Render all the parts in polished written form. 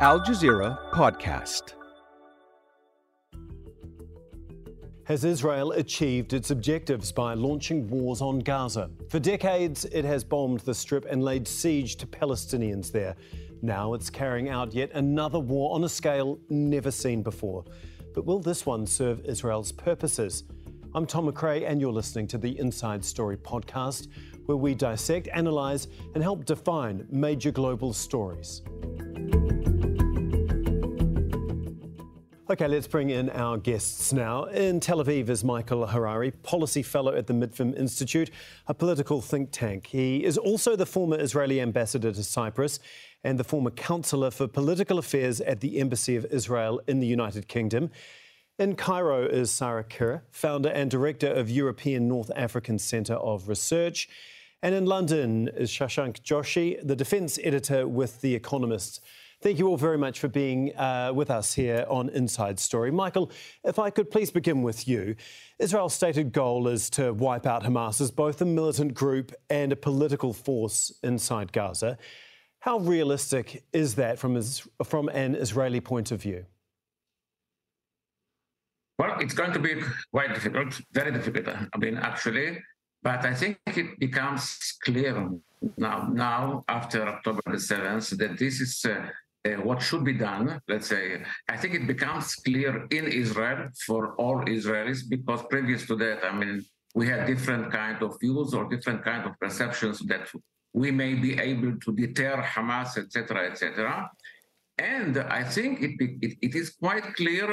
Al Jazeera Podcast. Has Israel achieved its objectives by launching wars on Gaza? For decades, it has bombed the Strip and laid siege to Palestinians there. Now it's carrying out yet another war on a scale never seen before. But will this one serve Israel's purposes? I'm Tom McRae, and you're listening to the Inside Story podcast, where we dissect, analyse, and help define major global stories. OK, let's bring in our guests now. In Tel Aviv is Michael Harari, policy fellow at the Mitvim Institute, a political think tank. He is also the former Israeli ambassador to Cyprus and the former counsellor for political affairs at the Embassy of Israel in the United Kingdom. In Cairo is Sara Kira, founder and director of European North African Centre of Research. And in London is Shashank Joshi, the defence editor with The Economist. Thank you all very much for being with us here on Inside Story. Michael, if I could please begin with you. Israel's stated goal is to wipe out Hamas as both a militant group and a political force inside Gaza. How realistic is that from an Israeli point of view? Well, it's going to be quite difficult, very difficult, actually. But I think it becomes clear now after October the 7th, that this is... what should be done, let's say. I think it becomes clear in Israel for all Israelis, because previous to that, we had different kind of views or different kind of perceptions that we may be able to deter Hamas, etc., etc. And I think it is quite clear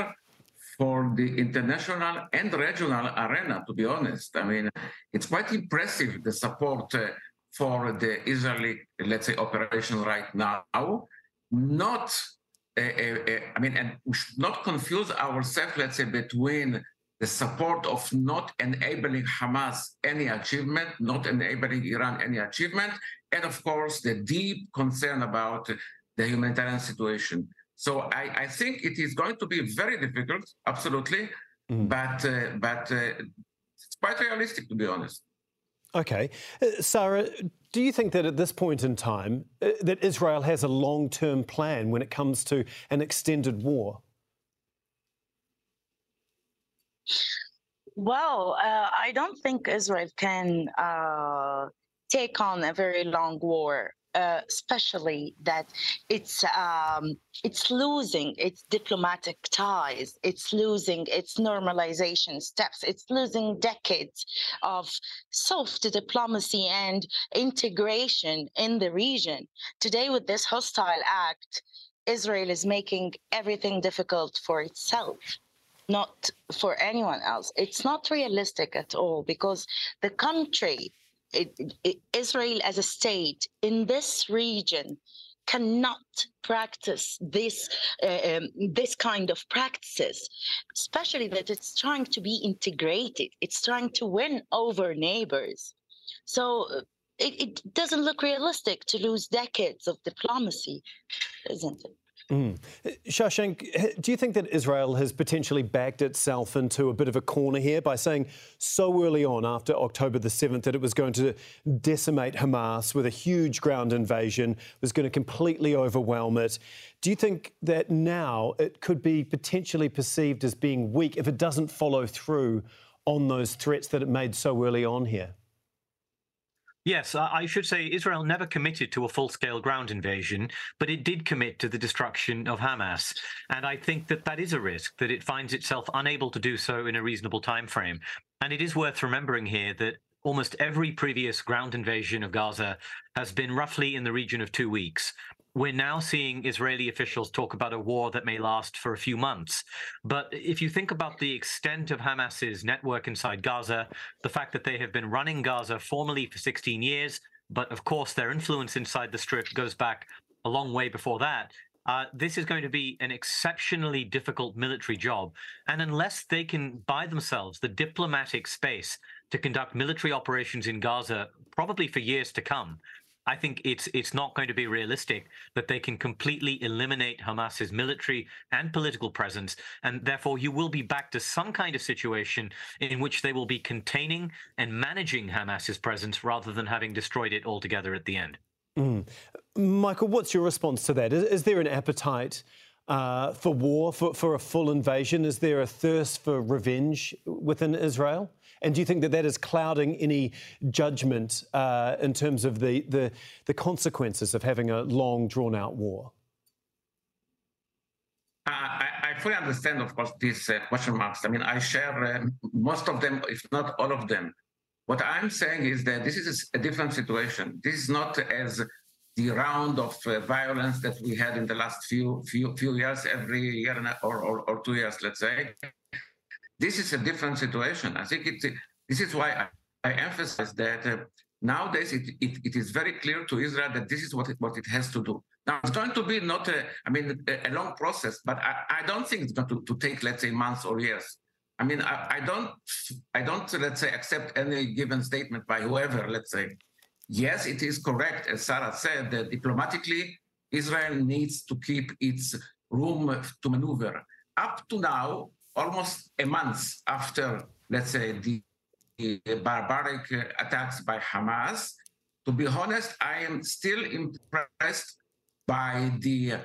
for the international and regional arena, to be honest. It's quite impressive, the support for the Israeli, let's say, operation right now. And we should not confuse ourselves, let's say, between the support of not enabling Hamas any achievement, not enabling Iran any achievement, and of course the deep concern about the humanitarian situation. So I think it is going to be very difficult, absolutely, but it's quite realistic, to be honest. Okay. Sarah, do you think that at this point in time that Israel has a long-term plan when it comes to an extended war? Well, I don't think Israel can take on a very long war, especially that it's losing its diplomatic ties, it's losing its normalization steps, it's losing decades of soft diplomacy and integration in the region. Today, with this hostile act, Israel is making everything difficult for itself, not for anyone else. It's not realistic at all, because the country, Israel as a state in this region, cannot practice this kind of practices, especially that it's trying to be integrated. It's trying to win over neighbors. So it doesn't look realistic to lose decades of diplomacy, isn't it? Shashank, do you think that Israel has potentially backed itself into a bit of a corner here by saying so early on after October the 7th that it was going to decimate Hamas with a huge ground invasion, was going to completely overwhelm it? Do you think that now it could be potentially perceived as being weak if it doesn't follow through on those threats that it made so early on here? Yes, I should say Israel never committed to a full-scale ground invasion, but it did commit to the destruction of Hamas. And I think that that is a risk, that it finds itself unable to do so in a reasonable time frame. And it is worth remembering here that almost every previous ground invasion of Gaza has been roughly in the region of 2 weeks. We're now seeing Israeli officials talk about a war that may last for a few months. But if you think about the extent of Hamas's network inside Gaza, the fact that they have been running Gaza formally for 16 years, but of course their influence inside the Strip goes back a long way before that, this is going to be an exceptionally difficult military job. And unless they can buy themselves the diplomatic space to conduct military operations in Gaza, probably for years to come, I think it's not going to be realistic that they can completely eliminate Hamas's military and political presence, and therefore you will be back to some kind of situation in which they will be containing and managing Hamas's presence rather than having destroyed it altogether at the end. Michael, what's your response to that? Is there an appetite for war, for a full invasion? Is there a thirst for revenge within Israel? And do you think that that is clouding any judgment in terms of the consequences of having a long, drawn-out war? I fully understand, of course, these question marks. I mean, I share most of them, if not all of them. What I'm saying is that this is a different situation. This is not as the round of violence that we had in the last few years, every year or 2 years, let's say. This is a different situation. I think this is why I emphasize that nowadays it is very clear to Israel that this is what it has to do. Now, it's going to be not a long process, but I don't think it's going to take, let's say, months or years. I mean, I don't let's say, accept any given statement by whoever, let's say. Yes, it is correct, as Sarah said, that diplomatically, Israel needs to keep its room to maneuver. Up to now, almost a month after, let's say, the barbaric attacks by Hamas, to be honest, I am still impressed by the,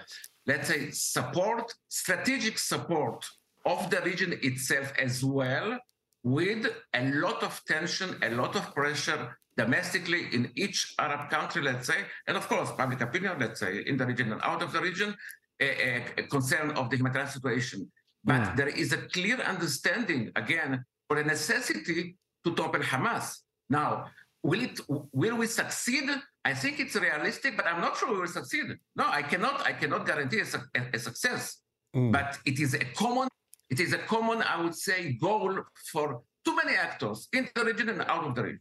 let's say, support, strategic support of the region itself as well, with a lot of tension, a lot of pressure domestically in each Arab country, let's say, and of course, public opinion, let's say, in the region and out of the region, a concern of the humanitarian situation. But there is a clear understanding, again, for a necessity to topple Hamas. Now, will we succeed? I think it's realistic, but I'm not sure we will succeed. No, I cannot guarantee a success. But it is a common, I would say, goal for too many actors in the region and out of the region.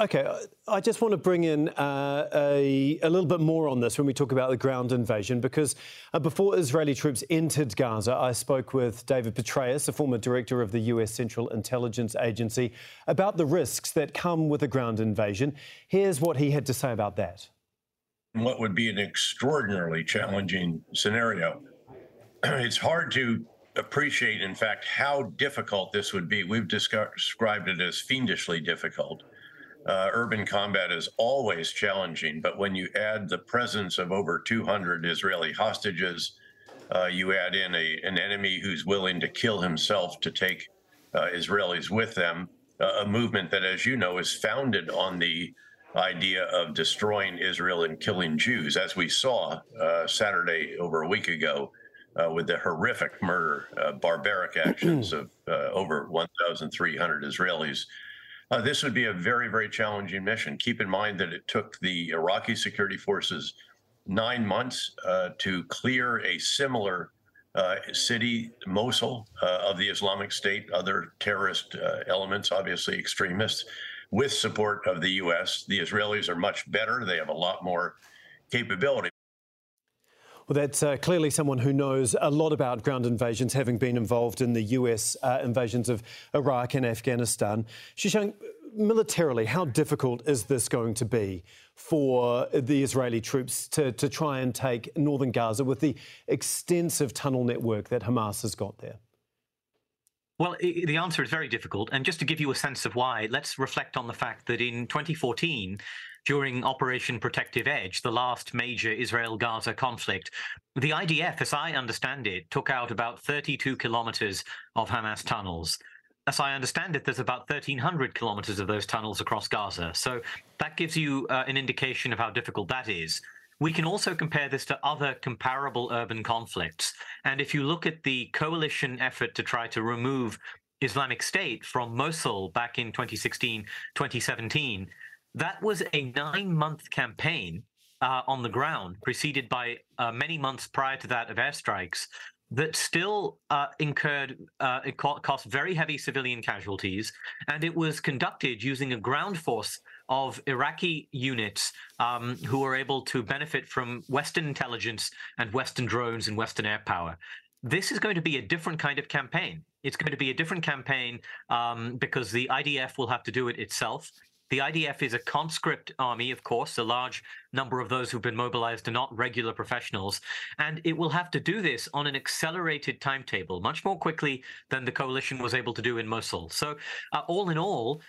Okay, I just want to bring in a little bit more on this when we talk about the ground invasion, because before Israeli troops entered Gaza, I spoke with David Petraeus, a former director of the US Central Intelligence Agency, about the risks that come with a ground invasion. Here's what he had to say about that. What would be an extraordinarily challenging scenario. It's hard to appreciate, in fact, how difficult this would be. We've described it as fiendishly difficult. Urban combat is always challenging, but when you add the presence of over 200 Israeli hostages, you add in an enemy who's willing to kill himself to take Israelis with them, a movement that, as you know, is founded on the idea of destroying Israel and killing Jews, as we saw Saturday over a week ago with the horrific murder, barbaric actions of over 1,300 Israelis. This would be a very, very challenging mission. Keep in mind that it took the Iraqi security forces 9 months to clear a similar city, Mosul, of the Islamic State, other terrorist elements, obviously extremists, with support of the U.S. The Israelis are much better. They have a lot more capability. Well, that's clearly someone who knows a lot about ground invasions, having been involved in the US invasions of Iraq and Afghanistan. Shashank, militarily, how difficult is this going to be for the Israeli troops to try and take northern Gaza with the extensive tunnel network that Hamas has got there? Well, the answer is very difficult. And just to give you a sense of why, let's reflect on the fact that in 2014, during Operation Protective Edge, the last major Israel-Gaza conflict, the IDF, as I understand it, took out about 32 kilometers of Hamas tunnels. As I understand it, there's about 1,300 kilometers of those tunnels across Gaza. So that gives you an indication of how difficult that is. We can also compare this to other comparable urban conflicts. And if you look at the coalition effort to try to remove Islamic State from Mosul back in 2016, 2017, that was a 9-month campaign on the ground, preceded by many months prior to that of airstrikes, that still cost very heavy civilian casualties, and it was conducted using a ground force of Iraqi units who were able to benefit from Western intelligence and Western drones and Western air power. This is going to be a different kind of campaign. It's going to be a different campaign because the IDF will have to do it itself. The IDF is a conscript army, of course. A large number of those who've been mobilized are not regular professionals, and it will have to do this on an accelerated timetable, much more quickly than the coalition was able to do in Mosul. So all in all,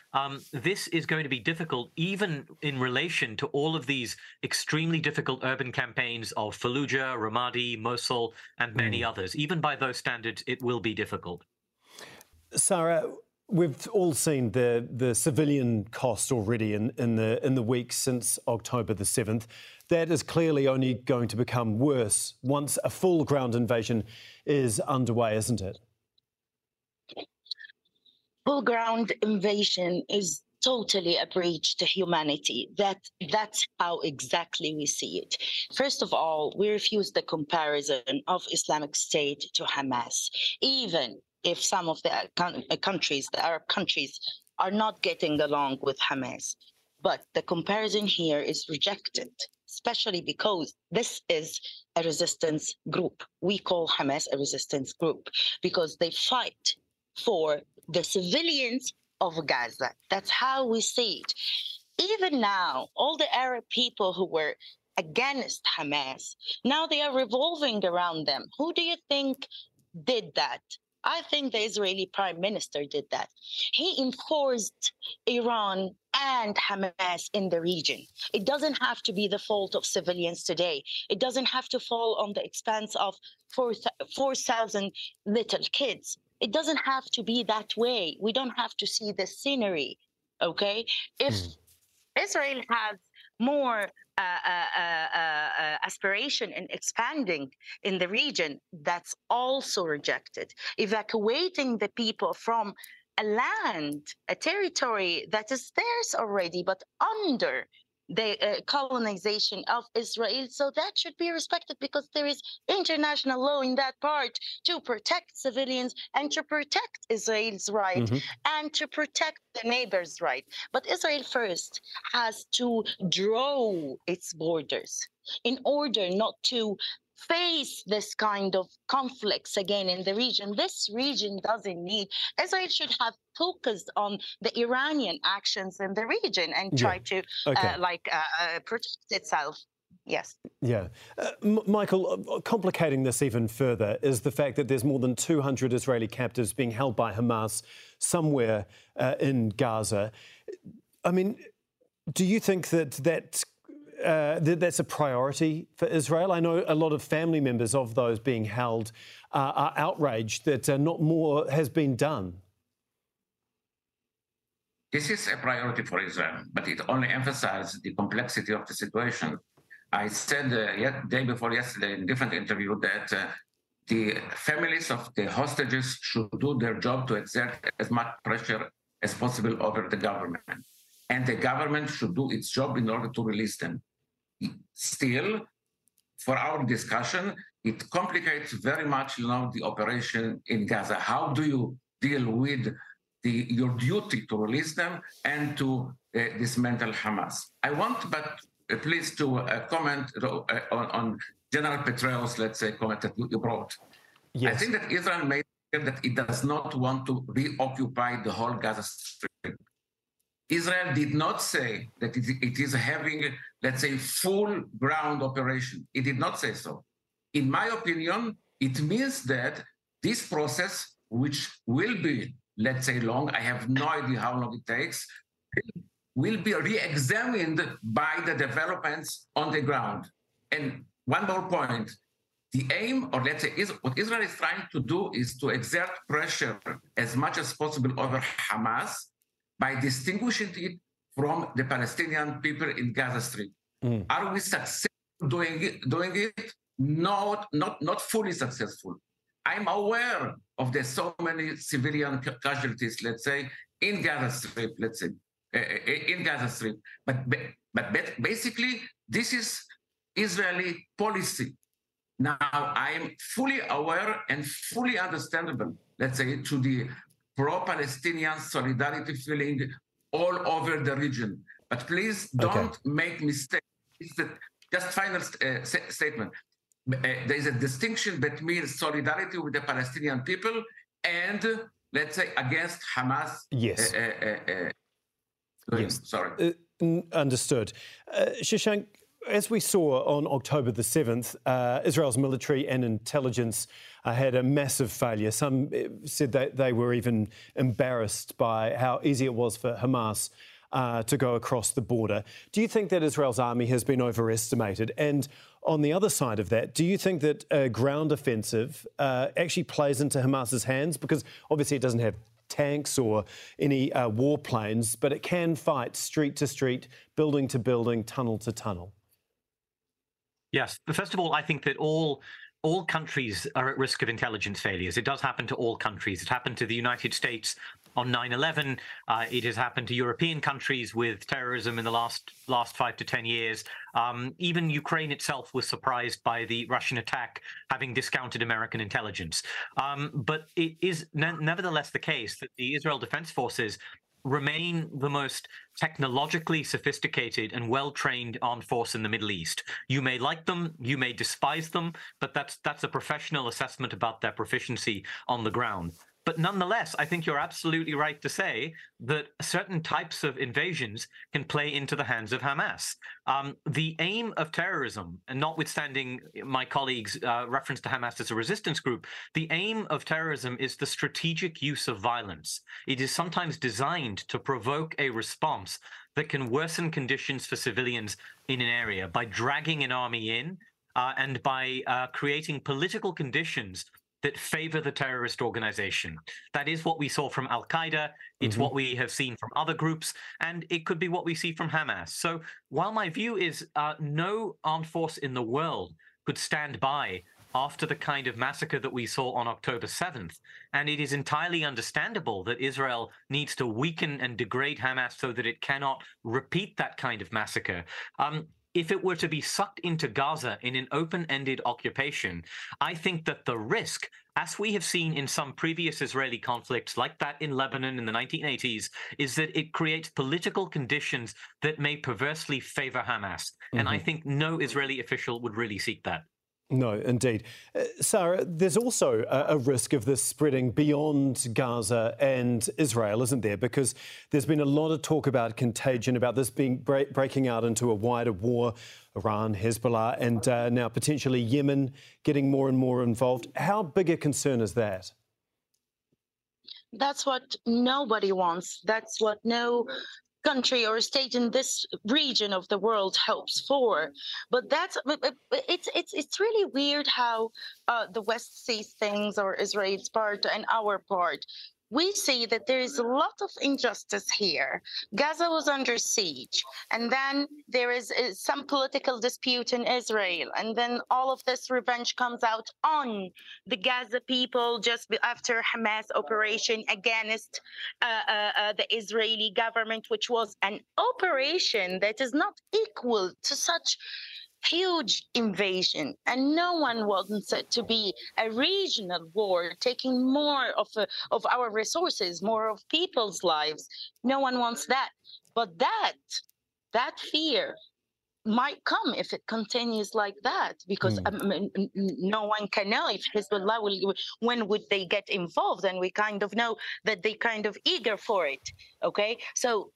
this is going to be difficult, even in relation to all of these extremely difficult urban campaigns of Fallujah, Ramadi, Mosul, and many others. Even by those standards, it will be difficult. Sarah, we've all seen the civilian cost already in the weeks since October the 7th. That is clearly only going to become worse once a full ground invasion is underway, isn't it? Full ground invasion is totally a breach to humanity. That's how exactly we see it. First of all, we refuse the comparison of Islamic State to Hamas, even if some of the countries, the Arab countries, are not getting along with Hamas. But the comparison here is rejected, especially because this is a resistance group. We call Hamas a resistance group because they fight for the civilians of Gaza. That's how we see it. Even now, all the Arab people who were against Hamas, now they are revolving around them. Who do you think did that? I think the Israeli prime minister did that. He enforced Iran and Hamas in the region. It doesn't have to be the fault of civilians today. It doesn't have to fall on the expense of 4,000 little kids. It doesn't have to be that way. We don't have to see the scenery, okay? If Israel has more aspiration in expanding in the region, that's also rejected. Evacuating the people from a land, a territory that is theirs already, but under the colonization of Israel. So that should be respected because there is international law in that part to protect civilians and to protect Israel's right and to protect the neighbor's right. But Israel first has to draw its borders in order not to face this kind of conflicts again in the region. This region doesn't need. Israel should have focused on the Iranian actions in the region and try to protect itself. Yes. Yeah. Michael, complicating this even further is the fact that there's more than 200 Israeli captives being held by Hamas somewhere in Gaza. I mean, do you think that that's a priority for Israel? I know a lot of family members of those being held are outraged that not more has been done. This is a priority for Israel, but it only emphasizes the complexity of the situation. I said day before yesterday in a different interview that the families of the hostages should do their job to exert as much pressure as possible over the government. And the government should do its job in order to release them. Still, for our discussion, it complicates very much now the operation in Gaza. How do you deal with your duty to release them and to dismantle Hamas? I want, please, to comment on General Petraeus, let's say, comment that you brought. Yes. I think that Israel made clear that it does not want to reoccupy the whole Gaza Strip. Israel did not say that it is having, let's say, full ground operation. It did not say so. In my opinion, it means that this process, which will be, let's say, long, I have no idea how long it takes, will be re-examined by the developments on the ground. And one more point, the aim, or let's say, what Israel is trying to do is to exert pressure as much as possible over Hamas, by distinguishing it from the Palestinian people in Gaza Strip. Are we successful doing it? Not fully successful. I'm aware of the so many civilian casualties, let's say, in Gaza Strip, But basically, this is Israeli policy. Now, I'm fully aware and fully understandable, let's say, to the pro-Palestinian solidarity feeling all over the region. But please don't make mistakes. It's just final statement. There is a distinction between solidarity with the Palestinian people and, let's say, against Hamas. Yes. Yes. Sorry. Understood. Shashank, as we saw on October the 7th, Israel's military and intelligence had a massive failure. Some said that they were even embarrassed by how easy it was for Hamas to go across the border. Do you think that Israel's army has been overestimated? And on the other side of that, do you think that a ground offensive actually plays into Hamas's hands? Because obviously it doesn't have tanks or any warplanes, but it can fight street to street, building to building, tunnel to tunnel. Yes. First of all, I think that all countries are at risk of intelligence failures. It does happen to all countries. It happened to the United States on 9/11. It has happened to European countries with terrorism in the last 5 to 10 years. Even Ukraine itself was surprised by the Russian attack, having discounted American intelligence. But it is nevertheless the case that the Israel Defense Forces remain the most technologically sophisticated and well-trained armed force in the Middle East. You may like them, you may despise them, but that's a professional assessment about their proficiency on the ground. But nonetheless, I think you're absolutely right to say that certain types of invasions can play into the hands of Hamas. The aim of terrorism, and notwithstanding my colleague's reference to Hamas as a resistance group, the aim of terrorism is the strategic use of violence. It is sometimes designed to provoke a response that can worsen conditions for civilians in an area by dragging an army in and by creating political conditions that favor the terrorist organization. That is what we saw from Al-Qaeda. It's what we have seen from other groups, and it could be what we see from Hamas. So while my view is no armed force in the world could stand by after the kind of massacre that we saw on October 7th, and it is entirely understandable that Israel needs to weaken and degrade Hamas so that it cannot repeat that kind of massacre. If it were to be sucked into Gaza in an open-ended occupation, I think that the risk, as we have seen in some previous Israeli conflicts like that in Lebanon in the 1980s, is that it creates political conditions that may perversely favor Hamas. And I think no Israeli official would really seek that. No, indeed. Sarah, there's also a risk of this spreading beyond Gaza and Israel, isn't there? Because there's been a lot of talk about contagion, about this being breaking out into a wider war, Iran, Hezbollah, and now potentially Yemen getting more and more involved. How big a concern is that? That's what nobody wants. That's what no country or state in this region of the world hopes for. But it's really weird how the West sees things, or Israel's part and our part. We see that there is a lot of injustice here. Gaza was under siege, and then there is some political dispute in Israel, and then all of this revenge comes out on the Gaza people just after Hamas operation against the Israeli government, which was an operation that is not equal to such huge invasion, and no one wants it to be a regional war taking more of our resources, more of people's lives. No one wants that. But that fear might come if it continues like that, because no one can know if Hezbollah will, when would they get involved, and we kind of know that they kind of eager for it. Okay, so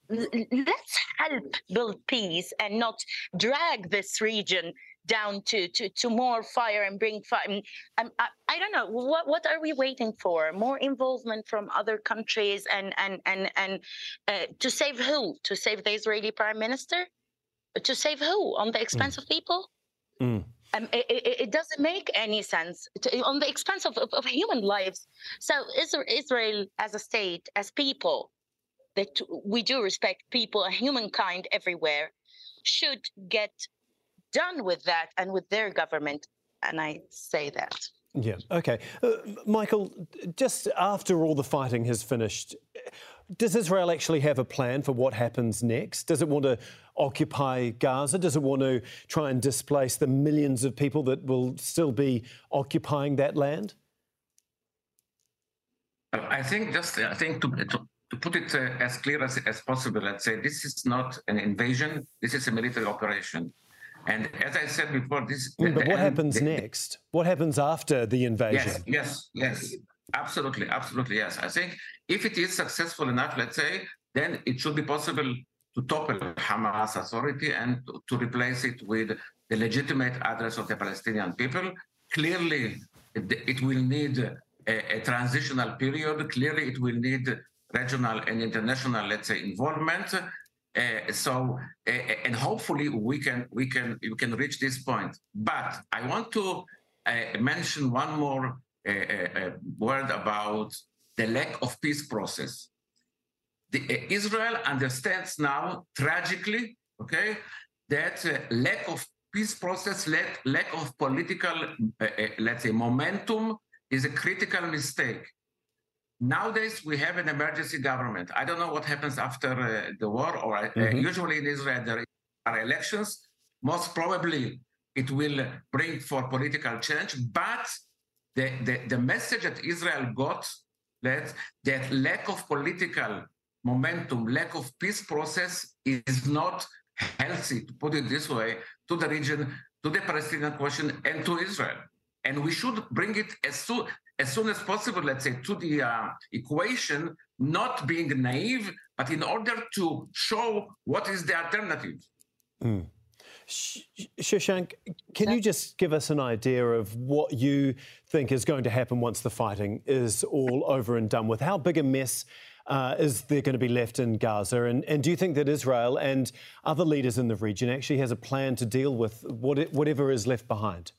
let's help build peace and not drag this region down to more fire and bring fire. I don't know. What are we waiting for? More involvement from other countries and to save who? To save the Israeli prime minister? To save who? On the expense of people? It doesn't make any sense. On the expense of human lives. So Israel as a state, as people, that we do respect people and humankind everywhere, should get done with that and with their government. And I say that. Yeah, OK. Michael, just after all the fighting has finished, does Israel actually have a plan for what happens next? Does it want to occupy Gaza? Does it want to try and displace the millions of people that will still be occupying that land? I think to put it as clear as possible, I'd say this is not an invasion. This is a military operation. And as I said before, this... But what happens next? What happens after the invasion? Yes. Absolutely, yes. I think if it is successful enough, let's say, then it should be possible to topple Hamas authority and to replace it with the legitimate address of the Palestinian people. Clearly, it will need a transitional period. Clearly, it will need regional and international, let's say, involvement. And hopefully we can reach this point. But I want to mention one more word about the lack of peace process. Israel understands now, tragically, okay, that lack of peace process, lack of political, let's say, momentum is a critical mistake. Nowadays, we have an emergency government. I don't know what happens after the war, or usually in Israel there are elections. Most probably it will bring for political change, but the message that Israel got, that lack of political momentum, lack of peace process is not healthy, to put it this way, to the region, to the Palestinian question, and to Israel. And we should bring it as soon as possible, let's say, to the equation, not being naive, but in order to show what is the alternative. Mm. Shashank, can you just give us an idea of what you think is going to happen once the fighting is all over and done with? How big a mess is there going to be left in Gaza? And do you think that Israel and other leaders in the region actually has a plan to deal with whatever is left behind?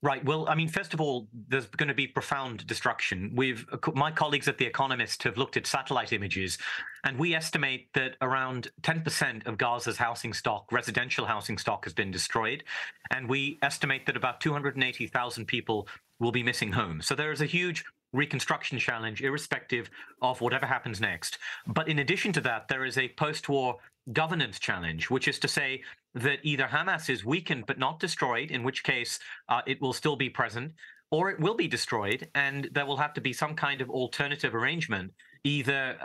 Right. Well, I mean, first of all, there's going to be profound destruction. My colleagues at The Economist have looked at satellite images, and we estimate that around 10% of Gaza's housing stock, residential housing stock, has been destroyed. And we estimate that about 280,000 people will be missing homes. So there is a huge reconstruction challenge, irrespective of whatever happens next. But in addition to that, there is a post-war governance challenge, which is to say that either Hamas is weakened but not destroyed, in which case it will still be present, or it will be destroyed, and there will have to be some kind of alternative arrangement, either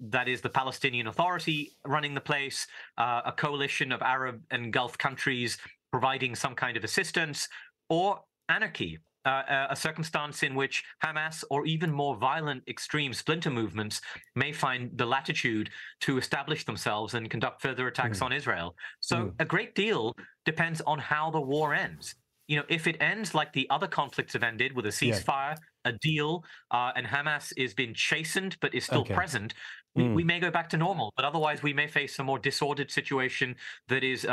that is the Palestinian Authority running the place, a coalition of Arab and Gulf countries providing some kind of assistance, or anarchy. A circumstance in which Hamas or even more violent extreme splinter movements may find the latitude to establish themselves and conduct further attacks on Israel. So a great deal depends on how the war ends. You know, if it ends like the other conflicts have ended, with a ceasefire, a deal, and Hamas is being chastened but is still present, we may go back to normal. But otherwise, we may face a more disordered situation that is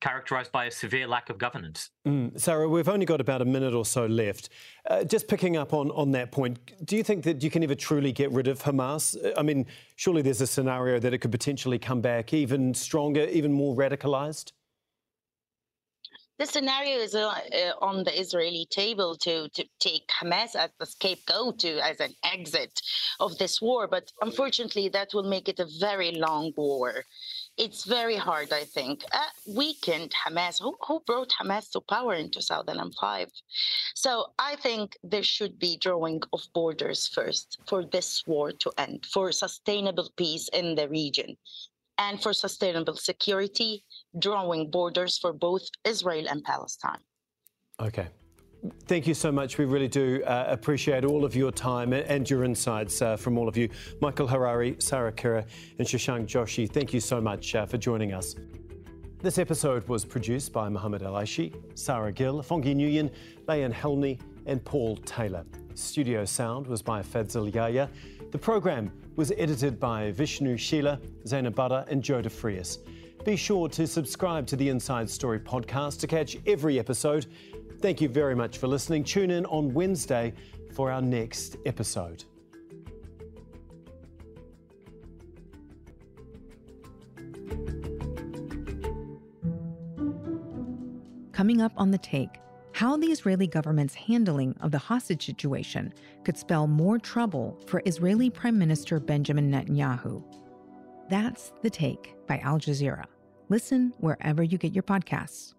characterized by a severe lack of governance. Sarah, we've only got about a minute or so left. Just picking up on that point, do you think that you can ever truly get rid of Hamas? I mean, surely there's a scenario that it could potentially come back even stronger, even more radicalized? The scenario is on the Israeli table to take Hamas as the scapegoat, as an exit of this war. But unfortunately, that will make it a very long war. It's very hard, I think. Weakened Hamas. Who brought Hamas to power in 2005? So I think there should be drawing of borders first for this war to end, for sustainable peace in the region. And for sustainable security, drawing borders for both Israel and Palestine. Okay. Thank you so much. We really do appreciate all of your time and your insights from all of you. Michael Harari, Sara Kira and Shashank Joshi, thank you so much for joining us. This episode was produced by Mohamed El Aishi, Sarah Gill, Fongi Nguyen, Leanne Helny and Paul Taylor. Studio sound was by Fadzil Yahya. The programme was edited by Vishnu Sheila, Zainabada and Joe DeFries. Be sure to subscribe to the Inside Story podcast to catch every episode. Thank you very much for listening. Tune in on Wednesday for our next episode. Coming up on The Take, how the Israeli government's handling of the hostage situation could spell more trouble for Israeli Prime Minister Benjamin Netanyahu. That's The Take by Al Jazeera. Listen wherever you get your podcasts.